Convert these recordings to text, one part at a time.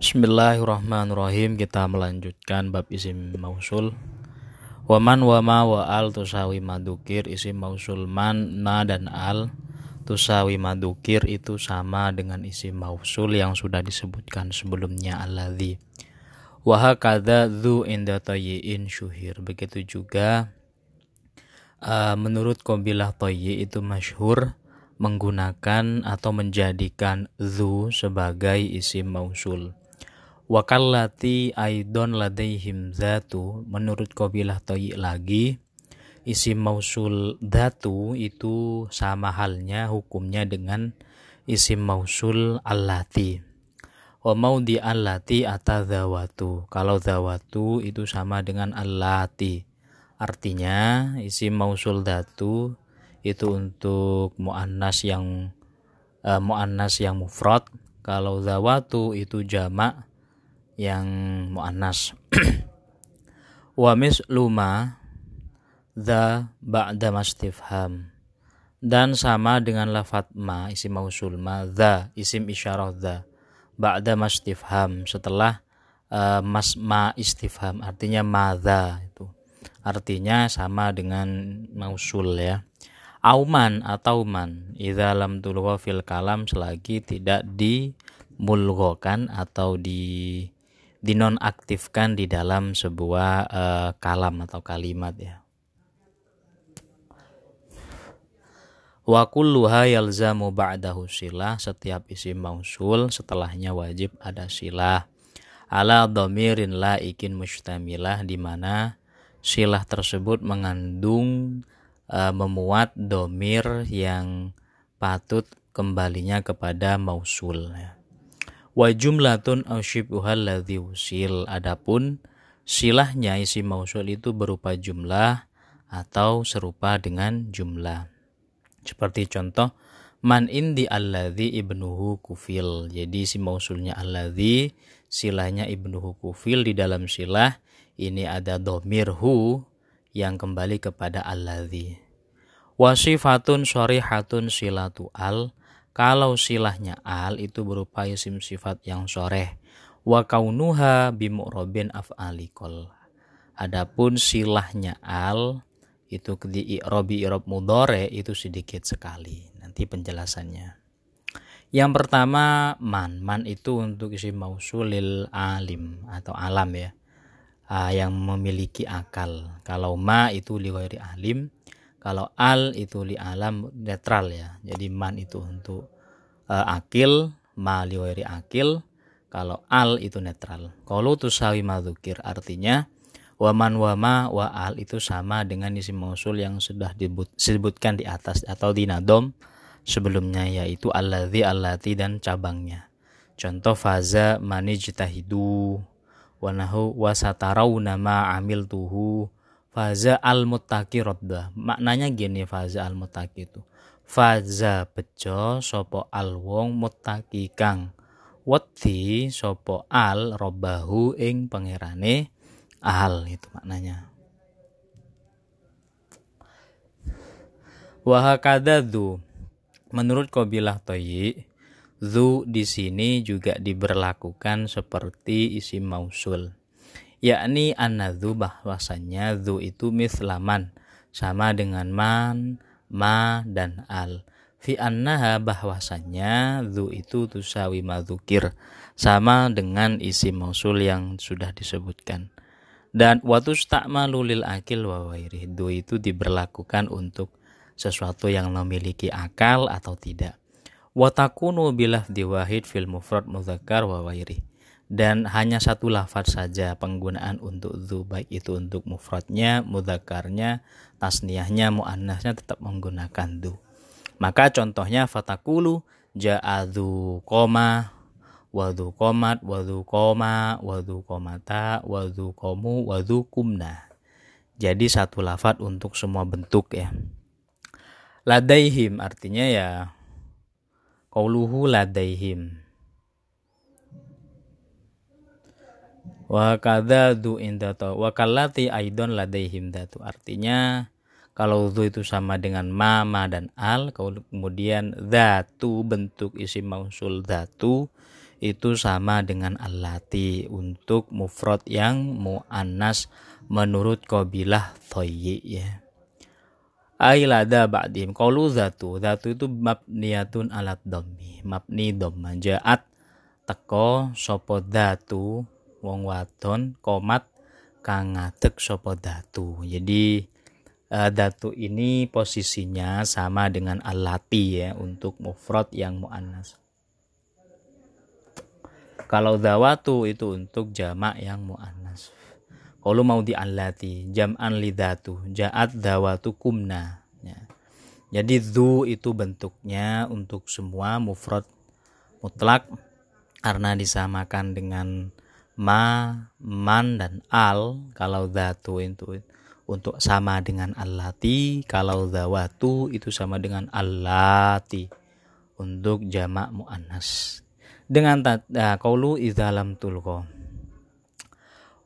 Bismillahirrahmanirrahim. Kita melanjutkan bab isim mausul. Waman, wama, wa'al tusawi madukir. Isim mausul man, na dan al tusawi madukir itu sama dengan isim mausul yang sudah disebutkan sebelumnya, alladzi. Wahakadha dhu inda tayyi'in syuhir. Begitu juga menurut qabilah tayyi' itu masyhur menggunakan atau menjadikan dhu sebagai isim mausul. Wakallati aidon ladaihim dhatu, menurut qabilah tayyi' lagi isim mausul dhatu itu sama halnya hukumnya dengan isim mausul allati. Wa maudi allati atadzawatu, kalau dzawatu itu sama dengan allati. Artinya isim mausul dhatu itu untuk muannas yang mufrad, kalau dzawatu itu jamak yang muannas. Wa mislu ma dza ba'da mastifham, dan sama dengan lafadz ma isim mausul ma dza isim isyarah dza ba'da mastifham setelah ma istifham, artinya ma dza itu artinya sama dengan mausul ya. Auman atau man idza lam tulgha fil kalam, selagi tidak dimulghakan atau dinonaktifkan di dalam sebuah kalam atau kalimat ya. Wa kulluha yalzamu ba'dahu silah, setiap isim mausul setelahnya wajib ada silah. Ala dhamirin laikin mustamilah, di mana silah tersebut mengandung memuat dhamir yang patut kembalinya kepada mausul ya. Wa jumlatun aw syibhal ladzi usil, adapun silahnya isi mausul itu berupa jumlah atau serupa dengan jumlah. Seperti contoh man indi alladzi ibnuhu kufil. Jadi isi mausulnya alladzi, silahnya ibnuhu kufil, di dalam silah ini ada dhamir hu yang kembali kepada alladzi. Wa sifatun shorihatun silatu al, kalau silahnya al itu berupa isim sifat yang soreh. Wa kaunuha bimu'rabin af'alikol, adapun silahnya al itu di i'rabi i'rab mudhari itu sedikit sekali, nanti penjelasannya. Yang pertama man, man itu untuk isim mausul lil alim atau alam ya, yang memiliki akal. Kalau ma itu li ghairi alim, kalau al itu li alam, netral ya. Jadi man itu untuk akil, ma li ghairi akil, kalau al itu netral. Kalau tusawi madzukir, artinya waman, wama, wa al itu sama dengan isim mausul yang sudah disebutkan di atas atau di nadom sebelumnya, yaitu alladzi, allati dan cabangnya. Contoh faza manijtahidu wanahu wasatarawna ma amiltuhu faza al-muttaqi rabbah. Maknanya gini, faza al-muttaqi itu faza bejo sopo al-wong muttaqi kang wati sopo al robbahu ing pangerane al, itu maknanya. Wa hakadza dzu, menurut qabilah tayyi dzu di sini juga diberlakukan seperti isim mausul, yakni anadzu, bahwasanya dzu itu mislaman sama dengan man, ma dan al. Fi annaha, bahwasanya dzu itu tusawi madzukir sama dengan isim mausul yang sudah disebutkan. Dan watustakmalu lil akil wa ghairihi, dzu itu diberlakukan untuk sesuatu yang memiliki akal atau tidak. Watakunu bilafdhi wahid fil mufrad mudzakkar wa ghairihi, dan hanya satu lafaz saja penggunaan untuk dzu, baik itu untuk mufradnya, mudzakarnya, tasniyahnya, muannasnya tetap menggunakan dzu. Maka contohnya fatakulu jaa dzu qoma wa dzu qomat wa dzu qoma wa dzu qomata wa dzu qomu wa dzu qumna. Jadi satu lafaz untuk semua bentuk ya. Ladaihim, artinya ya qauluhu ladaihim. Wa kadza dzu inda ta wa kallati aidon ladaihim datu, artinya kalau dzu itu sama dengan ma, ma dan al, kemudian datu bentuk isim mausul datu itu sama dengan allati untuk mufrad yang muannas menurut qabilah thayyi ya. Ailada ba'dim qalu zatu itu mabniyatun alat dhammi mabni dhamma ja'at teko sapa zatu wong wadon komat kang ngadeg sapa zatu. Jadi datu ini posisinya sama dengan allati ya untuk mufrad yang muannas. Kalau zawatu itu untuk jamak yang muannas. Kalau mau di allati jam'an lidatu ja'at dawatu kumna ya. Jadi zu itu bentuknya untuk semua mufrad mutlak karena disamakan dengan ma, man, dan al. Kalau zatu itu untuk sama dengan allati, kalau zawatu itu sama dengan allati untuk jamak muannas. Dengan qaulu idza lam tulqa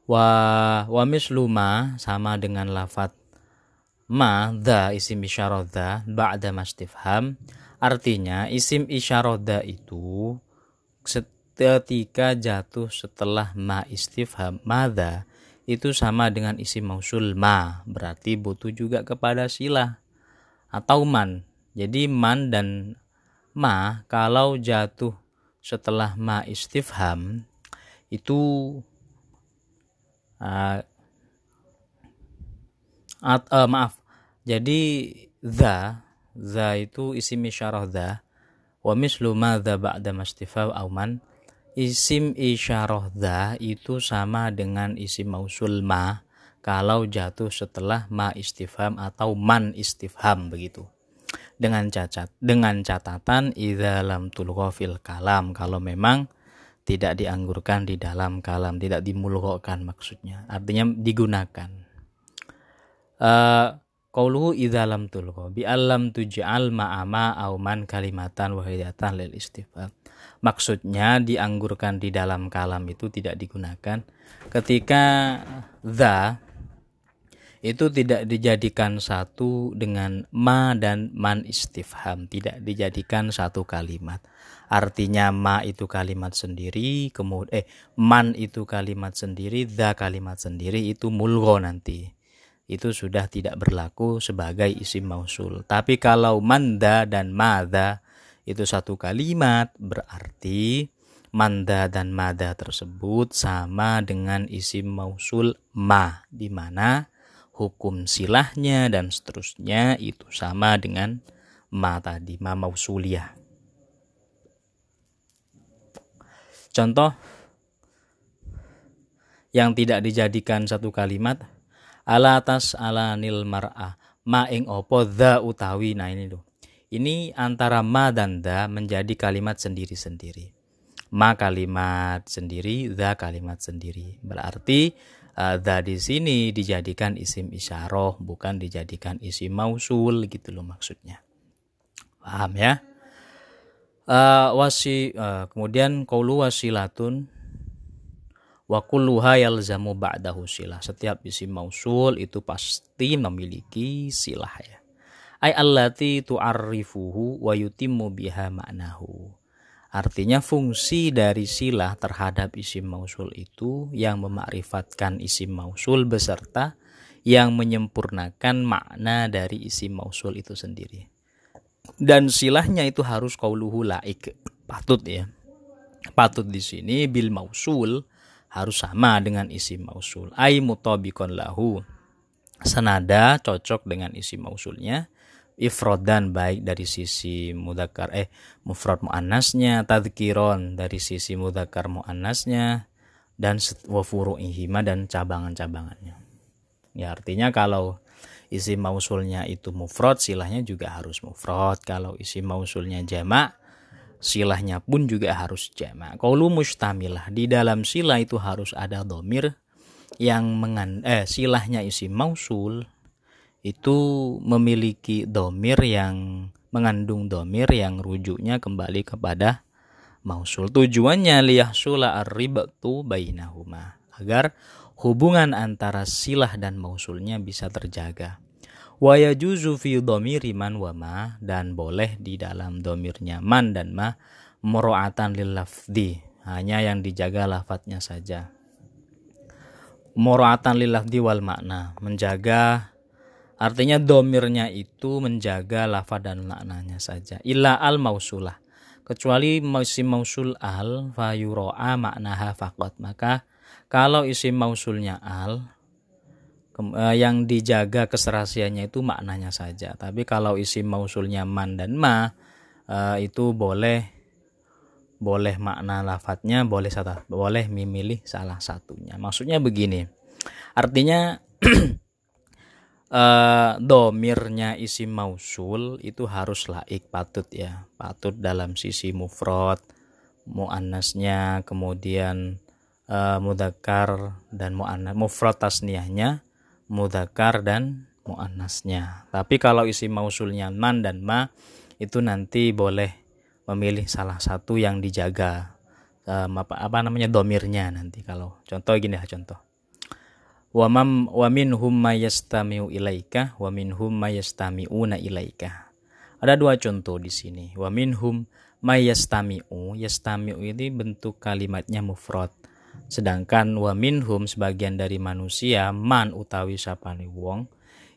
wa mislu ma sama dengan lafat ma dha isim isyarah dha ba'da mastifham, artinya isim isyarah dha itu ketika jatuh setelah ma istifham madha itu sama dengan isim mausul ma, berarti butuh juga kepada silah atau man. Jadi man dan ma kalau jatuh setelah ma istifham itu jadi za itu isim isyarah za wa mislu ma za ba'da mastifah au man, isim isyarah za itu sama dengan isim mausul ma kalau jatuh setelah ma istifham atau man istifham begitu. Dengan catatan idza lam tulqa fil kalam, kalau memang tidak dianggurkan di dalam kalam, tidak dimulghakan maksudnya, artinya digunakan. Qauluhu idza lam tulqa bi allam tuj'al ma'ama au man kalimatan wahidatan lil istifham, maksudnya dianggurkan di dalam kalam itu tidak digunakan ketika za itu tidak dijadikan satu dengan ma dan man istifham, tidak dijadikan satu kalimat. Artinya ma itu kalimat sendiri, kemudian man itu kalimat sendiri, dha kalimat sendiri, itu mulgho nanti. Itu sudah tidak berlaku sebagai isim mausul. Tapi kalau man dha dan ma dha itu satu kalimat, berarti manda dan mada tersebut sama dengan isim mausul ma, di mana hukum silahnya dan seterusnya itu sama dengan ma tadi, ma mausuliyah. Contoh yang tidak dijadikan satu kalimat, ala tas'alanil mar'ah ma ing opo dha utawi. Nah ini loh, ini antara ma dan dha menjadi kalimat sendiri-sendiri. Ma kalimat sendiri, dha kalimat sendiri, berarti dha di sini dijadikan isim isyarah, bukan dijadikan isim mausul gitu loh maksudnya. Paham ya? Kemudian qaulu wasilatun wa kulluha yalzamu ba'dahu silah. Setiap isim mausul itu pasti memiliki silah ya. Ai allati tu'arrifuhu wa yutimmu biha ma'nahu. Artinya fungsi dari silah terhadap isim mausul itu yang memakrifatkan isim mausul beserta yang menyempurnakan makna dari isim mausul itu sendiri. Dan silahnya itu harus qauluhu laik, patut ya. Patut di sini bil mausul harus sama dengan isim mausul. Ai mutabiqon lahu, senada cocok dengan isim mausulnya. Ifrodan baik dari sisi mudzakkar mufrad muannasnya, tadhkiron dari sisi mudzakkar muannasnya, dan wa furu'ihima dan cabangan-cabangannya. Ya artinya kalau isim mausulnya itu mufrad, silahnya juga harus mufrad. Kalau isim mausulnya jamak, silahnya pun juga harus jamak. Qaulu mustamilah, di dalam silah itu harus ada dhamir yang silahnya isim mausul itu memiliki dhamir yang mengandung dhamir yang rujuknya kembali kepada mausul. Tujuannya liyahsula ar-ribtu bainahuma, agar hubungan antara silah dan mausulnya bisa terjaga. Wa yajuzu fi dhamiri man wa ma, dan boleh di dalam dhamirnya man dan ma mura'atan lil lafzi, hanya yang dijaga lafadznya saja. Mura'atan lil lafzi wal makna, menjaga artinya domirnya itu menjaga lafadz dan maknanya saja. Illa al mausulah, kecuali isim mausul al fayura'a maknaha faqat, maka kalau isim mausulnya al yang dijaga keserasiannya itu maknanya saja. Tapi kalau isim mausulnya man dan ma itu boleh makna lafadznya, boleh memilih salah satunya. Maksudnya begini, artinya domirnya isim mausul itu harus laik, patut ya, patut dalam sisi mufrad, muannasnya, kemudian mudzakkar dan muannas, mufrad tasniyahnya, mudzakkar dan muannasnya. Tapi kalau isim mausulnya man dan ma itu nanti boleh memilih salah satu yang dijaga domirnya nanti. Kalau contoh gini ya, contoh wa minhum mayastami'u ilaika wa minhum mayastami'una ilaika. Ada dua contoh di sini. Wa minhum mayastami'u, yastami'u ini bentuk kalimatnya mufrad. Sedangkan wa minhum sebagian dari manusia, man utawi sapane wong,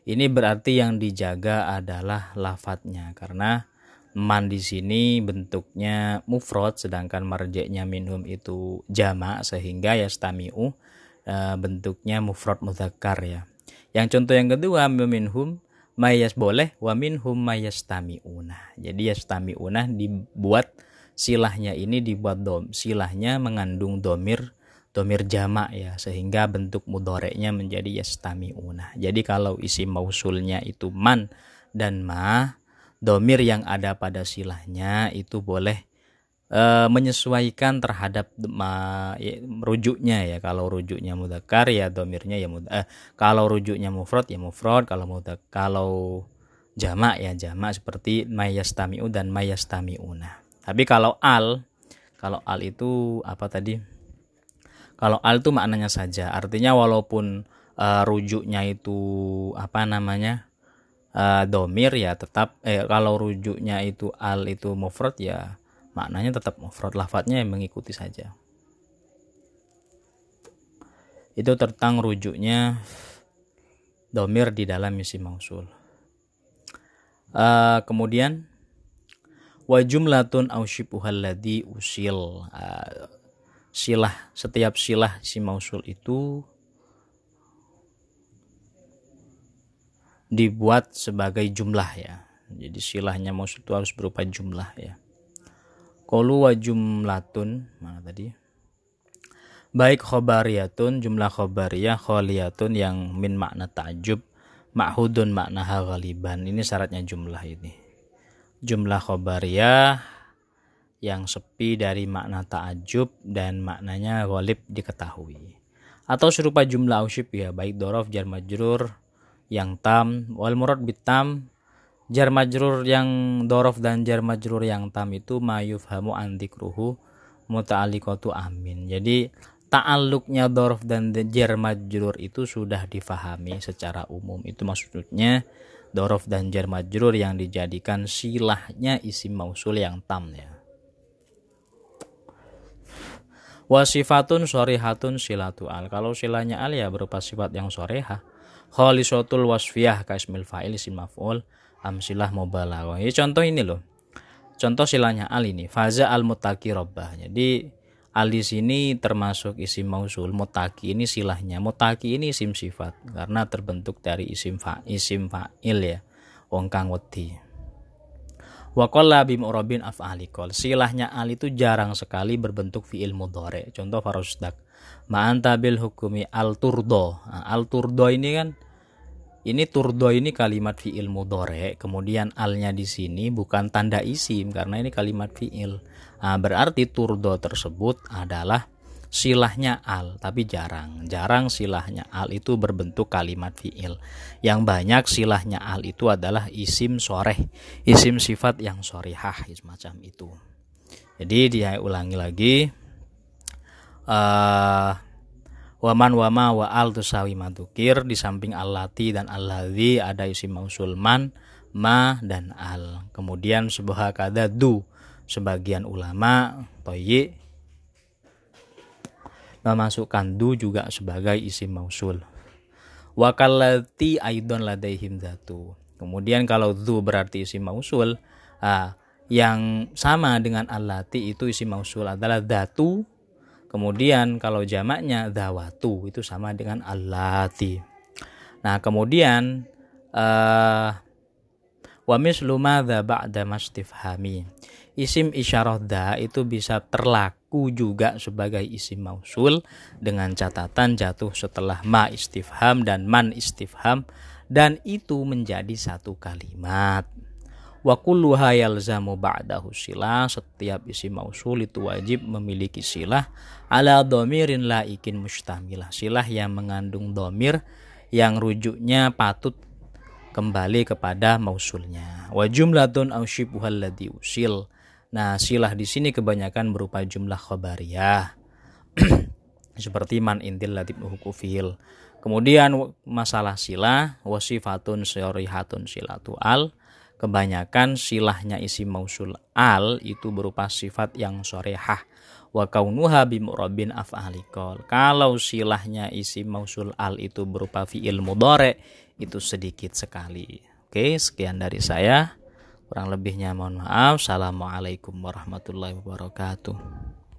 ini berarti yang dijaga adalah lafadznya, karena man di sini bentuknya mufrad sedangkan marjeknya minhum itu jamak, sehingga yastami'u bentuknya mufrad mudzakkar ya. Yang contoh yang kedua minhum mayas boleh wa minhum mayastami'una. Jadi yastami'una dibuat silahnya, ini dibuat silahnya mengandung domir jamak ya, sehingga bentuk mudoreknya menjadi yastami'una. Jadi kalau isim mausulnya itu man dan ma, domir yang ada pada silahnya itu boleh menyesuaikan terhadap rujuknya ya. Kalau rujuknya mudzakkar ya domirnya ya kalau rujuknya mufrad ya mufrad, kalau jamak ya jamak, seperti mayastami'u dan mayastami'una. Tapi kalau al itu apa tadi? Kalau al itu maknanya saja. Artinya walaupun rujuknya itu domir ya tetap kalau rujuknya itu al itu mufrad ya maknanya tetap mufrad, lafadznya yang mengikuti saja. Itu tentang rujuknya domir di dalam isim mausul. Kemudian wa jumlatun au syibhal ladzi usil, silah, setiap silah isim mausul itu dibuat sebagai jumlah ya. Jadi silahnya mausul itu harus berupa jumlah ya. Qalu wa jumlatun, mana tadi? Baik khobariyatun, jumlah khobariyah, kholiyatun yang min makna ta'jub, ma'hudun makna ghaliban. Ini syaratnya jumlah ini. Jumlah khobariyah yang sepi dari makna ta'jub dan maknanya ghalib diketahui. Atau serupa jumlah ausyib ya, baik dhorof, jar majrur, yang tam, wal murad bitam. Jar majrur yang dhorof dan jar majrur yang tam itu mayufhamu antikruhu muta'alliqatu amin. Jadi ta'alluqnya dhorof dan jar majrur itu sudah difahami secara umum. Itu maksudnya dhorof dan jar majrur yang dijadikan silahnya isim mausul yang tam ya. Wasifatun shorihatun silatu al. Kalau silahnya al ya berupa sifat yang shorihah. Khalisatul wasfiyah ka ismil fa'il isim maf'ul. Amsilah mubalaghah. Ya, contoh ini loh. Contoh silahnya al ini, faza al mutaki robbah. Jadi al di sini termasuk isim mausul. Mutaki ini silahnya. Mutaki ini isim sifat karena terbentuk dari isim fa'il ya. Wong kang wedi. Wa qalla bi mu'rabin af'alikol. Silahnya al itu jarang sekali berbentuk fi'il mudhari. Contoh farusdak. Ma anta bil hukmi al turdo. Al turdo ini kan, ini turdo ini kalimat fi'il mudhari, kemudian alnya di sini bukan tanda isim karena ini kalimat fi'il. Berarti turdo tersebut adalah silahnya al, tapi jarang silahnya al itu berbentuk kalimat fi'il. Yang banyak silahnya al itu adalah isim shorih, isim sifat yang shorihah semacam itu. Jadi dia ulangi lagi. Waman wama wa al tusawi madukir, di samping allati dan alladzi ada isim mausul man, ma dan al. Kemudian subha kada du, sebagian ulama toyi memasukkan du juga sebagai isim mausul. Wa kallati aidon ladaihim dzatu. Kemudian kalau dzu berarti isim mausul, yang sama dengan allati itu isim mausul adalah dzatu. Kemudian kalau jamaknya dzawatu itu sama dengan allati. Nah, kemudian wa mislu madza ba'da mastifhami. Isim isyarah dha itu bisa terlaku juga sebagai isim mausul dengan catatan jatuh setelah ma istifham dan man istifham, dan itu menjadi satu kalimat. Wa kulluha yalzamu ba'dahu silah. Setiap isim mausul itu wajib memiliki silah ala dhamirin laikin mustamilah. Silah yang mengandung dhamir yang rujuknya patut kembali kepada mausulnya. Wa jumlatun aw syibhal ladzi usil. Nah, silah di sini kebanyakan berupa jumlah khabariyah seperti man indil ladzi hukufil. Kemudian masalah silah wasifatun syarihatun silatu al. Kebanyakan silahnya isim mausul al itu berupa sifat yang syarihah. Wa kaunuha bimurabin af'alikol. Kalau silahnya isim mausul al itu berupa fi'il mudhari itu sedikit sekali. Oke, sekian dari saya. Kurang lebihnya mohon maaf. Assalamualaikum warahmatullahi wabarakatuh.